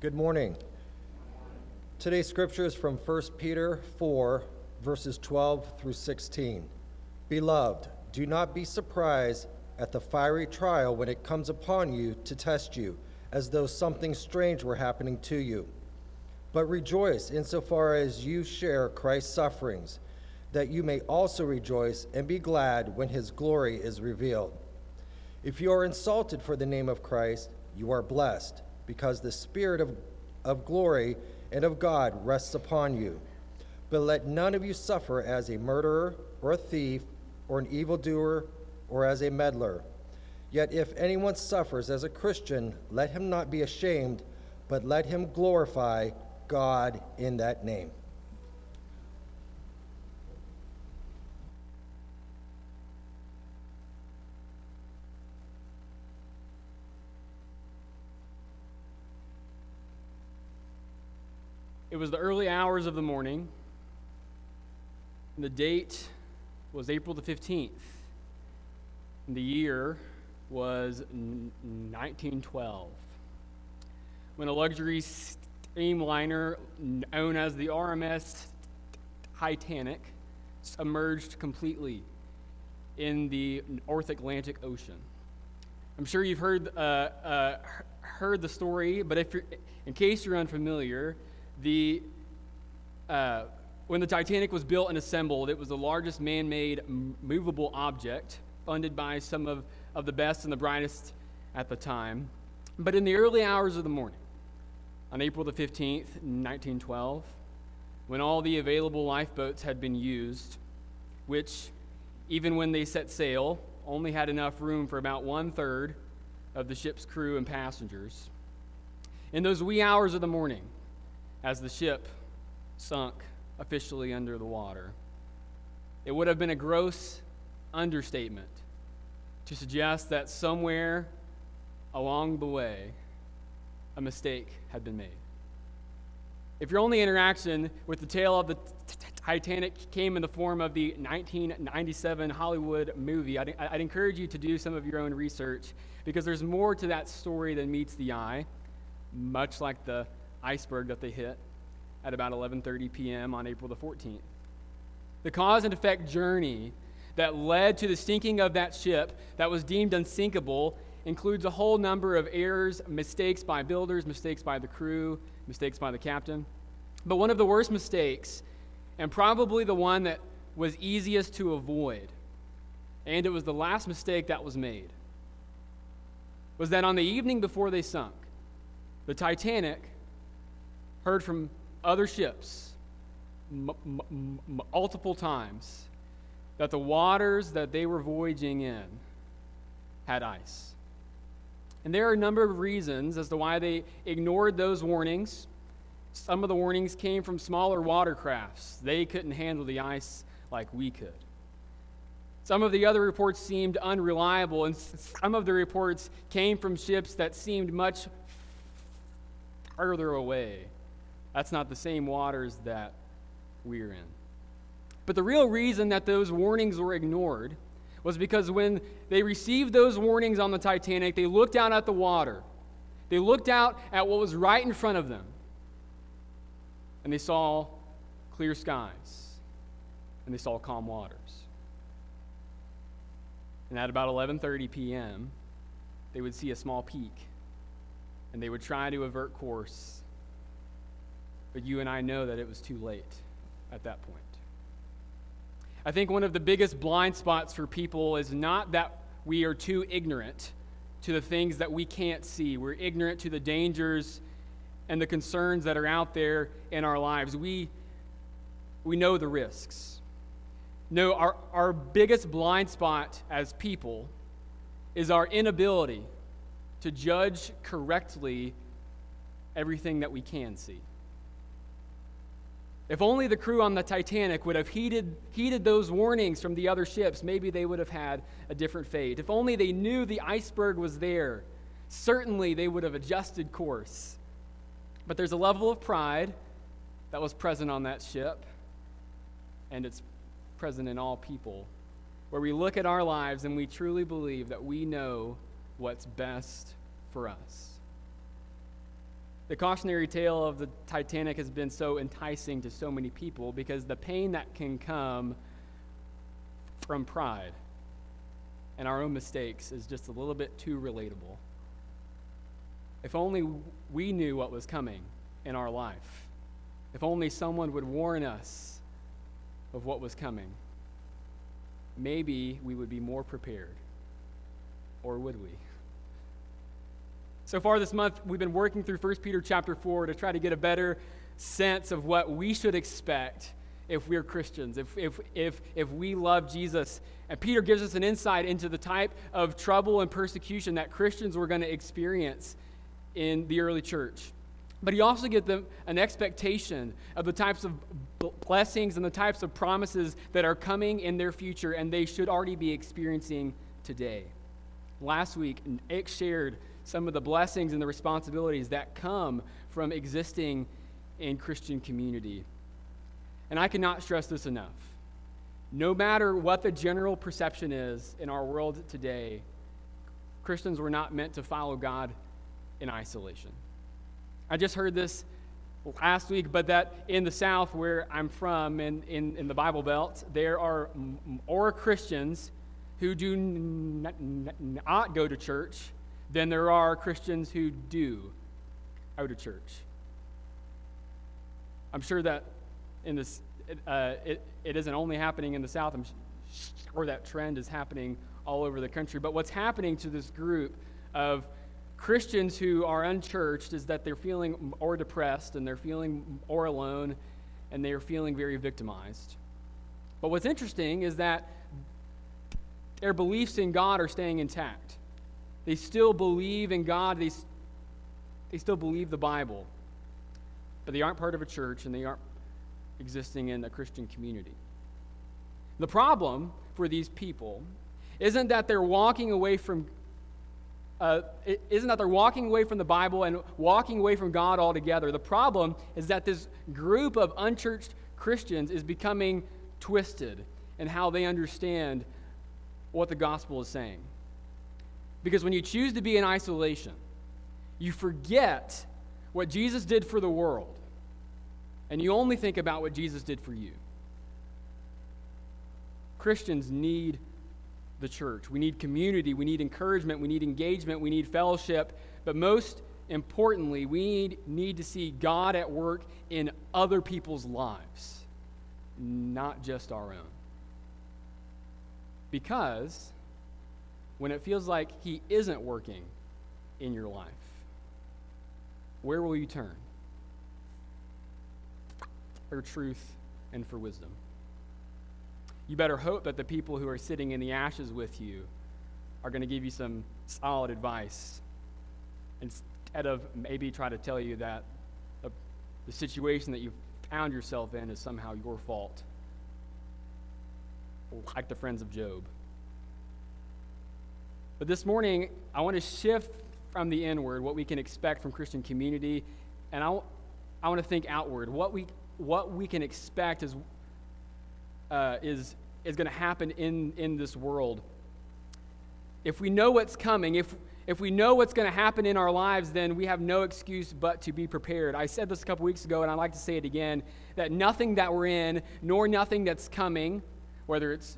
Good morning. Today's scripture is from 1 Peter 4, verses 12 through 16. Beloved, do not be surprised at the fiery trial when it comes upon you to test you, as though something strange were happening to you. But rejoice insofar as you share Christ's sufferings, that you may also rejoice and be glad when his glory is revealed. If you are insulted for the name of Christ, you are blessed, because the Spirit of glory and of God rests upon you. But let none of you suffer as a murderer or a thief or an evildoer or as a meddler. Yet if anyone suffers as a Christian, let him not be ashamed, but let him glorify God in that name. It was the early hours of the morning, and the date was April the 15th, and the year was 1912, when a luxury steamliner known as the RMS Titanic submerged completely in the North Atlantic Ocean. I'm sure you've heard the story, but in case you're unfamiliar, when the Titanic was built and assembled, it was the largest man-made movable object, funded by some of the best and the brightest at the time. But in the early hours of the morning, on April the 15th, 1912, when all the available lifeboats had been used, which, even when they set sail, only had enough room for about one-third of the ship's crew and passengers. In those wee hours of the morning, as the ship sunk officially under the water, it would have been a gross understatement to suggest that somewhere along the way, a mistake had been made. If your only interaction with the tale of the Titanic came in the form of the 1997 Hollywood movie, I'd encourage you to do some of your own research, because there's more to that story than meets the eye, much like the iceberg that they hit at about 11:30 p.m. on April the 14th. The cause and effect journey that led to the sinking of that ship that was deemed unsinkable includes a whole number of errors, mistakes by builders, mistakes by the crew, mistakes by the captain. But one of the worst mistakes, and probably the one that was easiest to avoid, and it was the last mistake that was made, was that on the evening before they sunk, the Titanic heard from other ships multiple times that the waters that they were voyaging in had ice. And there are a number of reasons as to why they ignored those warnings. Some of the warnings came from smaller watercrafts. They couldn't handle the ice like we could. Some of the other reports seemed unreliable, and some of the reports came from ships that seemed much further away. That's not the same waters that we're in. But the real reason that those warnings were ignored was because when they received those warnings on the Titanic, they looked out at the water. They looked out at what was right in front of them. And they saw clear skies. And they saw calm waters. And at about 11:30 p.m., they would see a small peak. And they would try to avert course. But you and I know that it was too late at that point. I think one of the biggest blind spots for people is not that we are too ignorant to the things that we can't see. We're ignorant to the dangers and the concerns that are out there in our lives. We know the risks. No, our biggest blind spot as people is our inability to judge correctly everything that we can see. If only the crew on the Titanic would have heeded those warnings from the other ships, maybe they would have had a different fate. If only they knew the iceberg was there, certainly they would have adjusted course. But there's a level of pride that was present on that ship, and it's present in all people, where we look at our lives and we truly believe that we know what's best for us. The cautionary tale of the Titanic has been so enticing to so many people because the pain that can come from pride and our own mistakes is just a little bit too relatable. If only we knew what was coming in our life. If only someone would warn us of what was coming. Maybe we would be more prepared. Or would we? So far this month, we've been working through 1 Peter chapter 4 to try to get a better sense of what we should expect if we're Christians, if we love Jesus. And Peter gives us an insight into the type of trouble and persecution that Christians were going to experience in the early church. But he also gives them an expectation of the types of blessings and the types of promises that are coming in their future and they should already be experiencing today. Last week, Nick shared some of the blessings and the responsibilities that come from existing in Christian community. And I cannot stress this enough. No matter what the general perception is in our world today, Christians were not meant to follow God in isolation. I just heard this last week, but that in the South where I'm from, in the Bible Belt, there are more Christians who do not go to church than there are Christians who do go to church. I'm sure that in this, it isn't only happening in the South, I'm sure that trend is happening all over the country. But what's happening to this group of Christians who are unchurched is that they're feeling more depressed, and they're feeling more alone, and they're feeling very victimized. But what's interesting is that their beliefs in God are staying intact. They still believe in God. They still believe the Bible. But they aren't part of a church, and they aren't existing in a Christian community. The problem for these people isn't that they're walking away from the Bible and walking away from God altogether. The problem is that this group of unchurched Christians is becoming twisted in how they understand what the gospel is saying. Because when you choose to be in isolation, you forget what Jesus did for the world, and you only think about what Jesus did for you. Christians need the church. We need community. We need encouragement. We need engagement. We need fellowship. But most importantly, we need to see God at work in other people's lives, not just our own. Because when it feels like he isn't working in your life, where will you turn? For truth and for wisdom. You better hope that the people who are sitting in the ashes with you are going to give you some solid advice instead of maybe try to tell you that the situation that you found yourself in is somehow your fault, like the friends of Job. But this morning, I want to shift from the inward, what we can expect from Christian community, and I want to think outward. What we can expect is going to happen in this world. If we know what's coming, if we know what's going to happen in our lives, then we have no excuse but to be prepared. I said this a couple weeks ago, and I'd like to say it again, that nothing that we're in, nor nothing that's coming, whether it's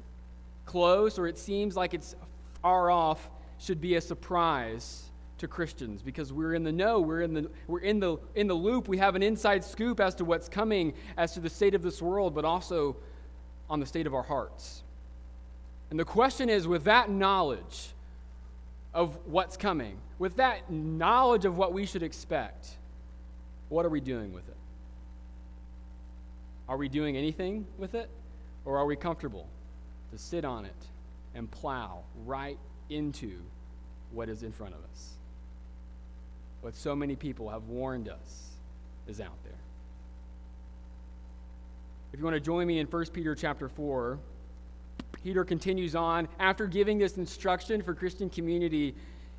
close or it seems like it's far off, should be a surprise to Christians, because we're in the know, we're in the loop, we have an inside scoop as to what's coming, as to the state of this world, but also on the state of our hearts. And the question is, with that knowledge of what's coming, with that knowledge of what we should expect, what are we doing with it? Are we doing anything with it, or are we comfortable to sit on it and plow right into what is in front of us? What so many people have warned us is out there. If you want to join me in 1 Peter chapter 4, Peter continues on. After giving this instruction for Christian community,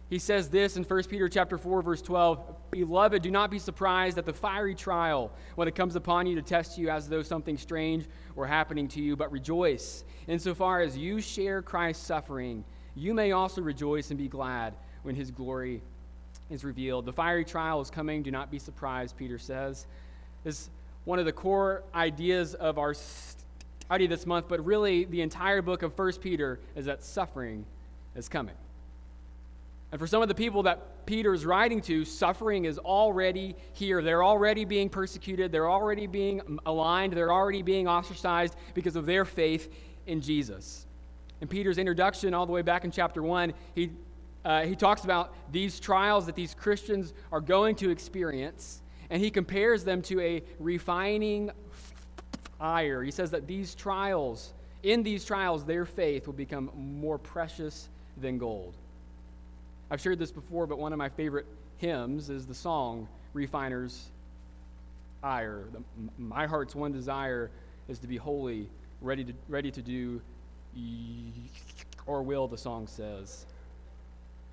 he says this in 1 Peter chapter 4, verse 12, "Beloved, do not be surprised at the fiery trial when it comes upon you to test you as though something strange were happening to you, but rejoice insofar as you share Christ's suffering. You may also rejoice and be glad when his glory is revealed. The fiery trial is coming. Do not be surprised, Peter says. This is one of the core ideas of our study this month, but really the entire book of 1 Peter is that suffering is coming. And for some of the people that Peter's writing to, suffering is already here. They're already being persecuted. They're already being aligned. They're already being ostracized because of their faith in Jesus. In Peter's introduction, all the way back in chapter 1, he talks about these trials that these Christians are going to experience, and he compares them to a refining fire. He says that in these trials, their faith will become more precious than gold. I've shared this before, but one of my favorite hymns is the song, Refiner's Fire. My heart's one desire is to be holy, ready to do your will, the song says.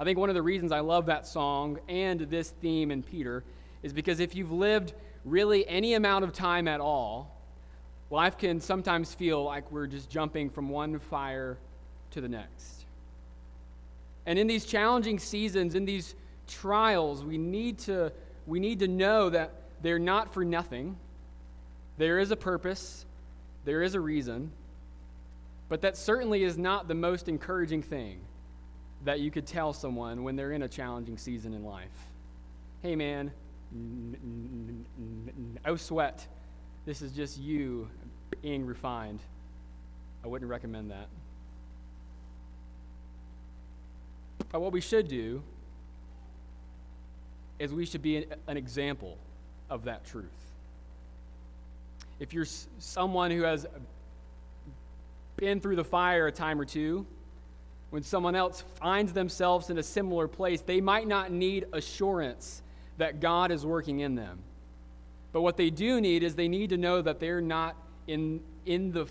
I think one of the reasons I love that song and this theme in Peter is because if you've lived really any amount of time at all, life can sometimes feel like we're just jumping from one fire to the next. And in these challenging seasons, in these trials, we need to know that they're not for nothing. There is a purpose, there is a reason, but that certainly is not the most encouraging thing that you could tell someone when they're in a challenging season in life. Hey man, no sweat. This is just you being refined. I wouldn't recommend that. But what we should do is we should be an example of that truth. If you're someone who has been through the fire a time or two, when someone else finds themselves in a similar place, they might not need assurance that God is working in them. But what they do need is they need to know that they're not in the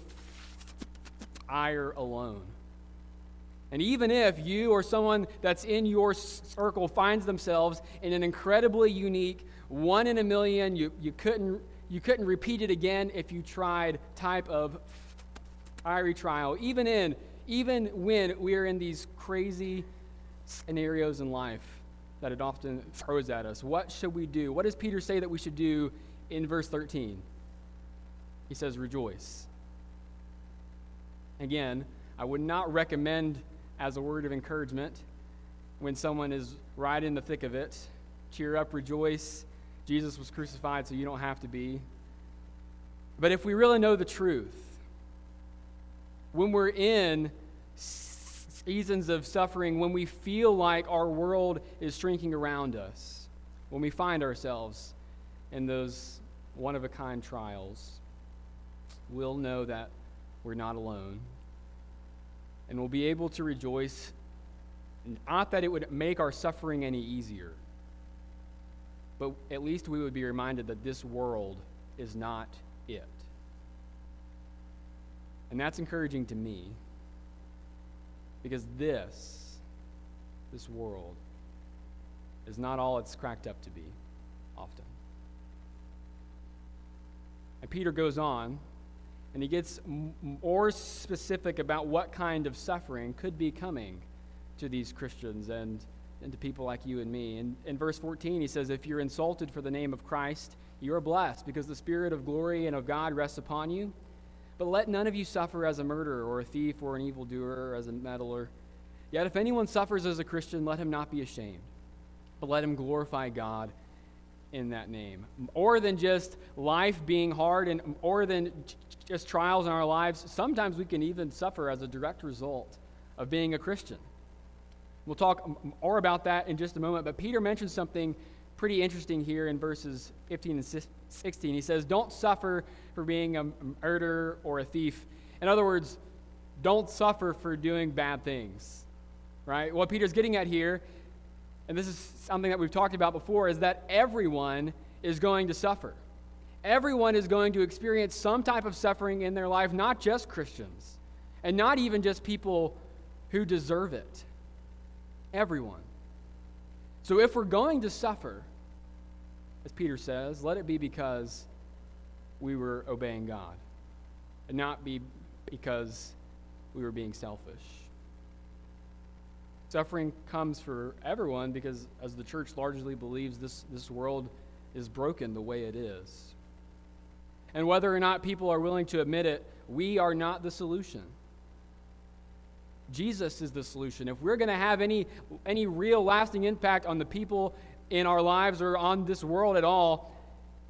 fire alone. And even if you or someone that's in your circle finds themselves in an incredibly unique, one in a million, you couldn't repeat it again if you tried type of fiery trial, even when we're in these crazy scenarios in life that it often throws at us, what should we do? What does Peter say that we should do in verse 13? He says, rejoice. Again, I would not recommend as a word of encouragement when someone is right in the thick of it. Cheer up, rejoice. Jesus was crucified, so you don't have to be. But if we really know the truth, when we're in seasons of suffering, when we feel like our world is shrinking around us, when we find ourselves in those one-of-a-kind trials, we'll know that we're not alone. And we'll be able to rejoice, not that it would make our suffering any easier, but at least we would be reminded that this world is not it. And that's encouraging to me, because this world is not all it's cracked up to be, often. And Peter goes on, and he gets more specific about what kind of suffering could be coming to these Christians and to people like you and me. And in verse 14, he says, if you're insulted for the name of Christ, you are blessed, because the Spirit of glory and of God rests upon you. But let none of you suffer as a murderer or a thief or an evildoer or as a meddler. Yet if anyone suffers as a Christian, let him not be ashamed, but let him glorify God in that name. More than just life being hard and more than just trials in our lives, sometimes we can even suffer as a direct result of being a Christian. We'll talk more about that in just a moment, but Peter mentions something pretty interesting here in verses 15 and 16. He says, don't suffer for being a murderer or a thief. In other words, don't suffer for doing bad things, right? What Peter's getting at here, and this is something that we've talked about before, is that everyone is going to suffer. Everyone is going to experience some type of suffering in their life, not just Christians, and not even just people who deserve it. Everyone. So if we're going to suffer, as Peter says, let it be because we were obeying God, and not be because we were being selfish. Suffering comes for everyone because, as the church largely believes, this world is broken the way it is. And whether or not people are willing to admit it, we are not the solution. Jesus is the solution. If we're going to have any real lasting impact on the people in our lives or on this world at all,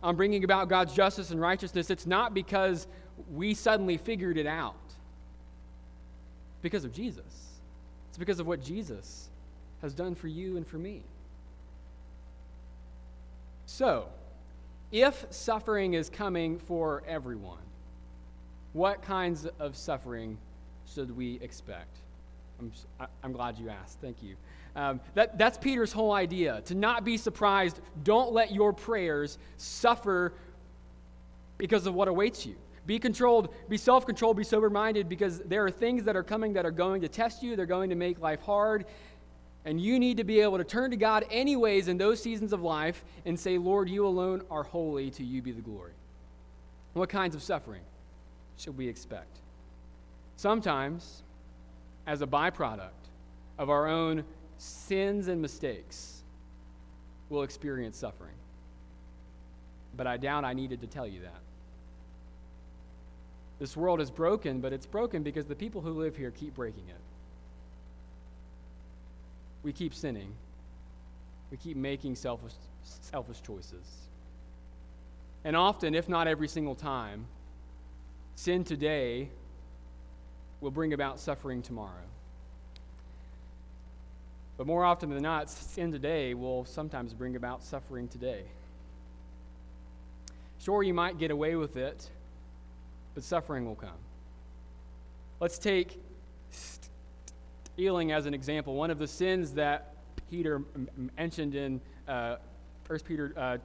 on bringing about God's justice and righteousness, it's not because we suddenly figured it out. It's because of Jesus. It's because of what Jesus has done for you and for me. So, if suffering is coming for everyone, what kinds of suffering should we expect? I'm glad you asked. Thank you. That's Peter's whole idea, to not be surprised. Don't let your prayers suffer because of what awaits you. Be controlled, be self-controlled, be sober-minded, because there are things that are coming that are going to test you. They're going to make life hard. And you need to be able to turn to God anyways in those seasons of life and say, Lord, you alone are holy. To you be the glory. What kinds of suffering should we expect? Sometimes, as a byproduct of our own sins and mistakes, we'll experience suffering. But I doubt I needed to tell you that. This world is broken, but it's broken because the people who live here keep breaking it. We keep sinning. We keep making selfish choices. And often, if not every single time, sin today will bring about suffering tomorrow. But more often than not, sin today will sometimes bring about suffering today. Sure, you might get away with it, but suffering will come. Let's take stealing as an example. One of the sins that Peter mentioned in 1 Peter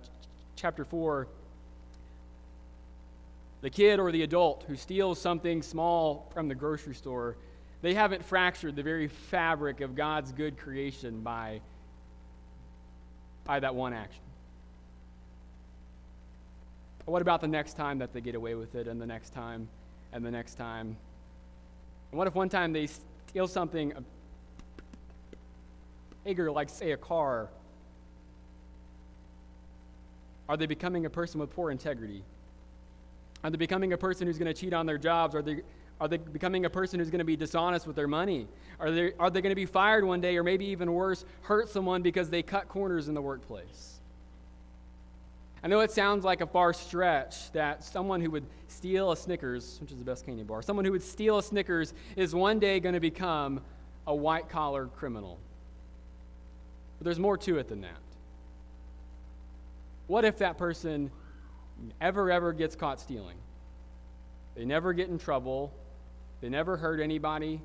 chapter 4, the kid or the adult who steals something small from the grocery store, they haven't fractured the very fabric of God's good creation by that one action. What about the next time that they get away with it, and the next time, and the next time? And what if one time they steal something bigger, like, say, a car? Are they becoming a person with poor integrity? Are they becoming a person who's going to cheat on their jobs? Are they becoming a person who's going to be dishonest with their money? Are they going to be fired one day, or maybe even worse, hurt someone because they cut corners in the workplace? I know it sounds like a far stretch that someone who would steal a Snickers, which is the best candy bar, someone who would steal a Snickers is one day going to become a white-collar criminal. But there's more to it than that. What if that person ever gets caught stealing? They never get in trouble. They never hurt anybody.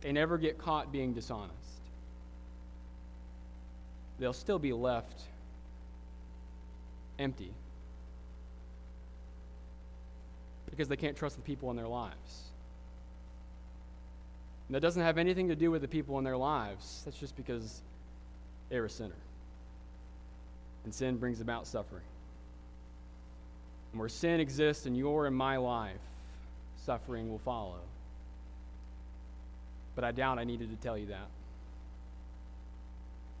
They never get caught being dishonest. They'll still be left empty because they can't trust the people in their lives. And that doesn't have anything to do with the people in their lives. That's just because they're a sinner. And sin brings about suffering. And where sin exists in your and my life, suffering will follow. But I doubt I needed to tell you that.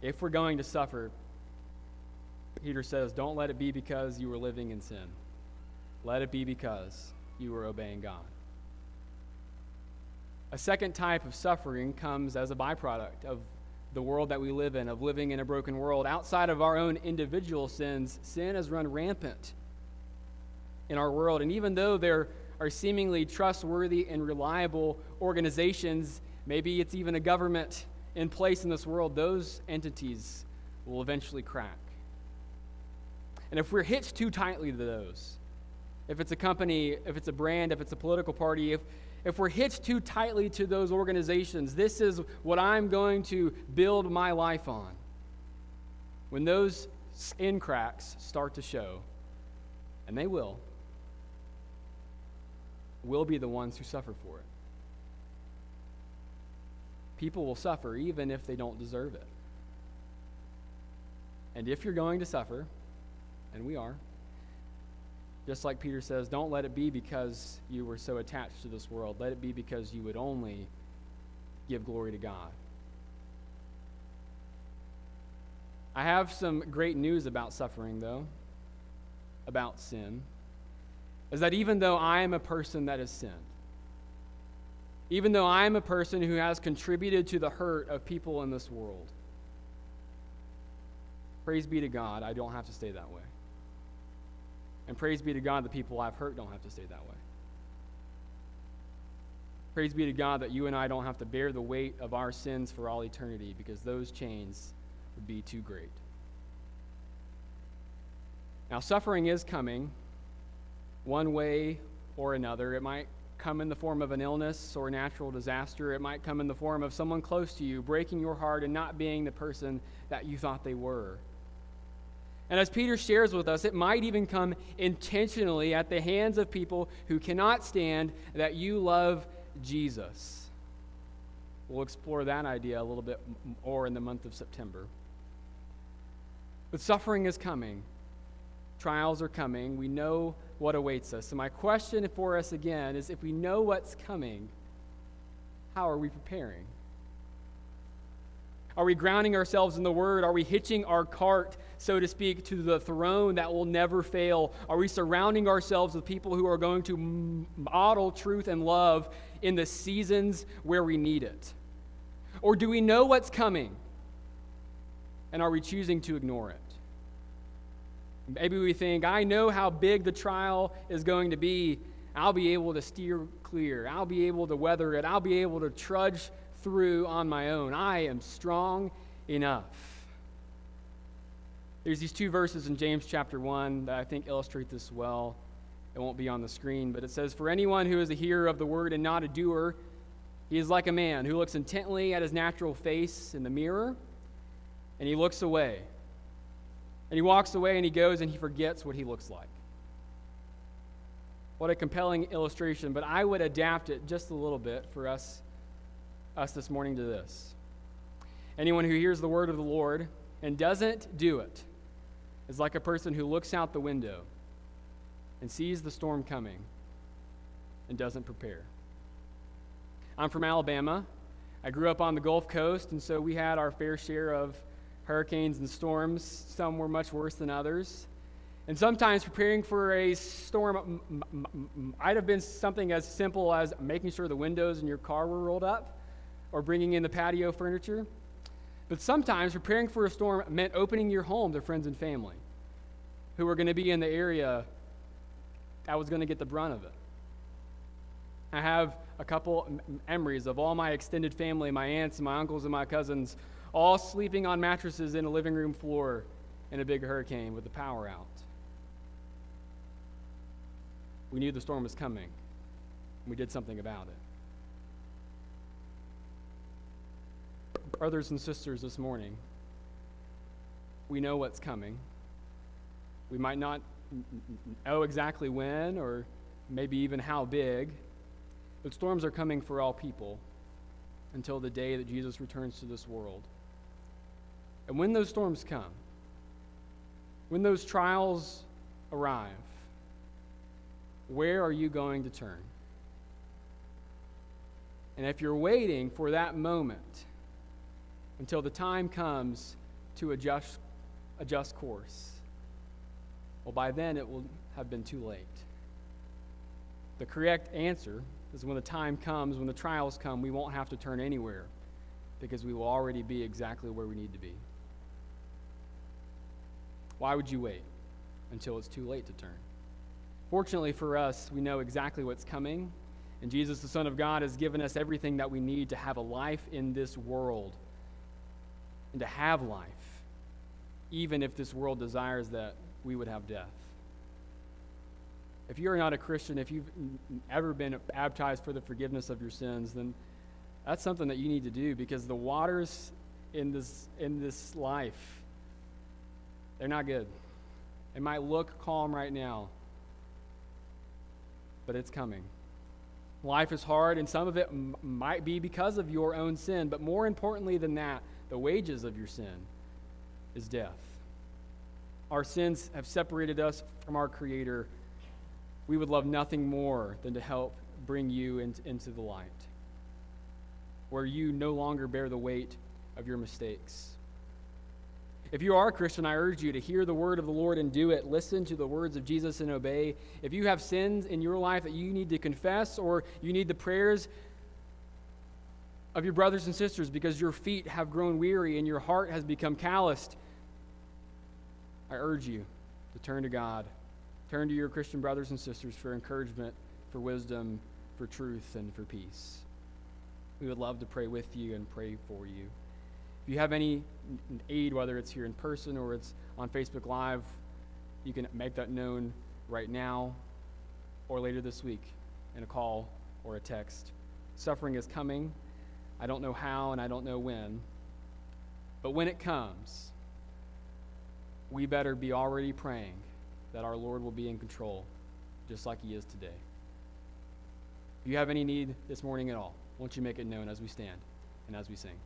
If we're going to suffer, Peter says, don't let it be because you were living in sin. Let it be because you were obeying God. A second type of suffering comes as a byproduct of the world that we live in, of living in a broken world. Outside of our own individual sins, sin has run rampant in our world. And even though there are seemingly trustworthy and reliable organizations, maybe it's even a government in place in this world, those entities will eventually crack. And if we're hitched too tightly to those, if it's a company, if it's a brand, if it's a political party, if we're hitched too tightly to those organizations, this is what I'm going to build my life on. When those skin cracks start to show, and they will, we'll be the ones who suffer for it. People will suffer even if they don't deserve it. And if you're going to suffer, and we are, just like Peter says, don't let it be because you were so attached to this world. Let it be because you would only give glory to God. I have some great news about suffering, though, about sin, is that even though I am a person that has sinned, even though I am a person who has contributed to the hurt of people in this world, praise be to God, I don't have to stay that way. And praise be to God, the people I've hurt don't have to stay that way. Praise be to God that you and I don't have to bear the weight of our sins for all eternity, because those chains would be too great. Now, suffering is coming one way or another. It might come in the form of an illness or a natural disaster. It might come in the form of someone close to you breaking your heart and not being the person that you thought they were. And as Peter shares with us, it might even come intentionally at the hands of people who cannot stand that you love Jesus. We'll explore that idea a little bit more in the month of September. But suffering is coming. Trials are coming. We know what awaits us. So my question for us again is, if we know what's coming, how are we preparing? Are we grounding ourselves in the Word? Are we hitching our cart, so to speak, to the throne that will never fail? Are we surrounding ourselves with people who are going to model truth and love in the seasons where we need it? Or do we know what's coming, and are we choosing to ignore it? Maybe we think, I know how big the trial is going to be. I'll be able to steer clear. I'll be able to weather it. I'll be able to trudge through on my own. I am strong enough. There's these two verses in James chapter 1 that I think illustrate this well. It won't be on the screen, but it says, "For anyone who is a hearer of the word and not a doer, he is like a man who looks intently at his natural face in the mirror, and he looks away. And he walks away and he goes and he forgets what he looks like." What a compelling illustration, but I would adapt it just a little bit for us this morning to this. Anyone who hears the word of the Lord and doesn't do it is like a person who looks out the window and sees the storm coming and doesn't prepare. I'm from Alabama. I grew up on the Gulf Coast, and so we had our fair share of hurricanes and storms. Some were much worse than others. And sometimes preparing for a storm might have been something as simple as making sure the windows in your car were rolled up or bringing in the patio furniture. But sometimes preparing for a storm meant opening your home to friends and family who were going to be in the area that was going to get the brunt of it. I have a couple memories of all my extended family, my aunts and my uncles and my cousins, all sleeping on mattresses in a living room floor in a big hurricane with the power out. We knew the storm was coming. We did something about it. Brothers and sisters, this morning, we know what's coming. We might not know exactly when or maybe even how big, but storms are coming for all people until the day that Jesus returns to this world. And when those storms come, when those trials arrive, where are you going to turn? And if you're waiting for that moment until the time comes to adjust course, well, by then it will have been too late. The correct answer is, when the time comes, when the trials come, we won't have to turn anywhere, because we will already be exactly where we need to be. Why would you wait until it's too late to turn? Fortunately for us, we know exactly what's coming, and Jesus, the Son of God, has given us everything that we need to have a life in this world, and to have life, even if this world desires that we would have death. If you're not a Christian, if you've ever been baptized for the forgiveness of your sins, then that's something that you need to do, because the waters in this life, they're not good. It might look calm right now, but it's coming. Life is hard, and some of it might be because of your own sin, but more importantly than that, the wages of your sin is death. Our sins have separated us from our Creator. We would love nothing more than to help bring you into the light. where you no longer bear the weight of your mistakes. If you are a Christian, I urge you to hear the word of the Lord and do it. Listen to the words of Jesus and obey. If you have sins in your life that you need to confess, or you need the prayers of your brothers and sisters because your feet have grown weary and your heart has become calloused, I urge you to turn to God. Turn to your Christian brothers and sisters for encouragement, for wisdom, for truth, and for peace. We would love to pray with you and pray for you. If you have any aid, whether it's here in person or it's on Facebook Live, you can make that known right now or later this week in a call or a text. Suffering is coming. I don't know how and I don't know when. But when it comes, we better be already praying that our Lord will be in control, just like He is today. If you have any need this morning at all, won't you make it known as we stand and as we sing?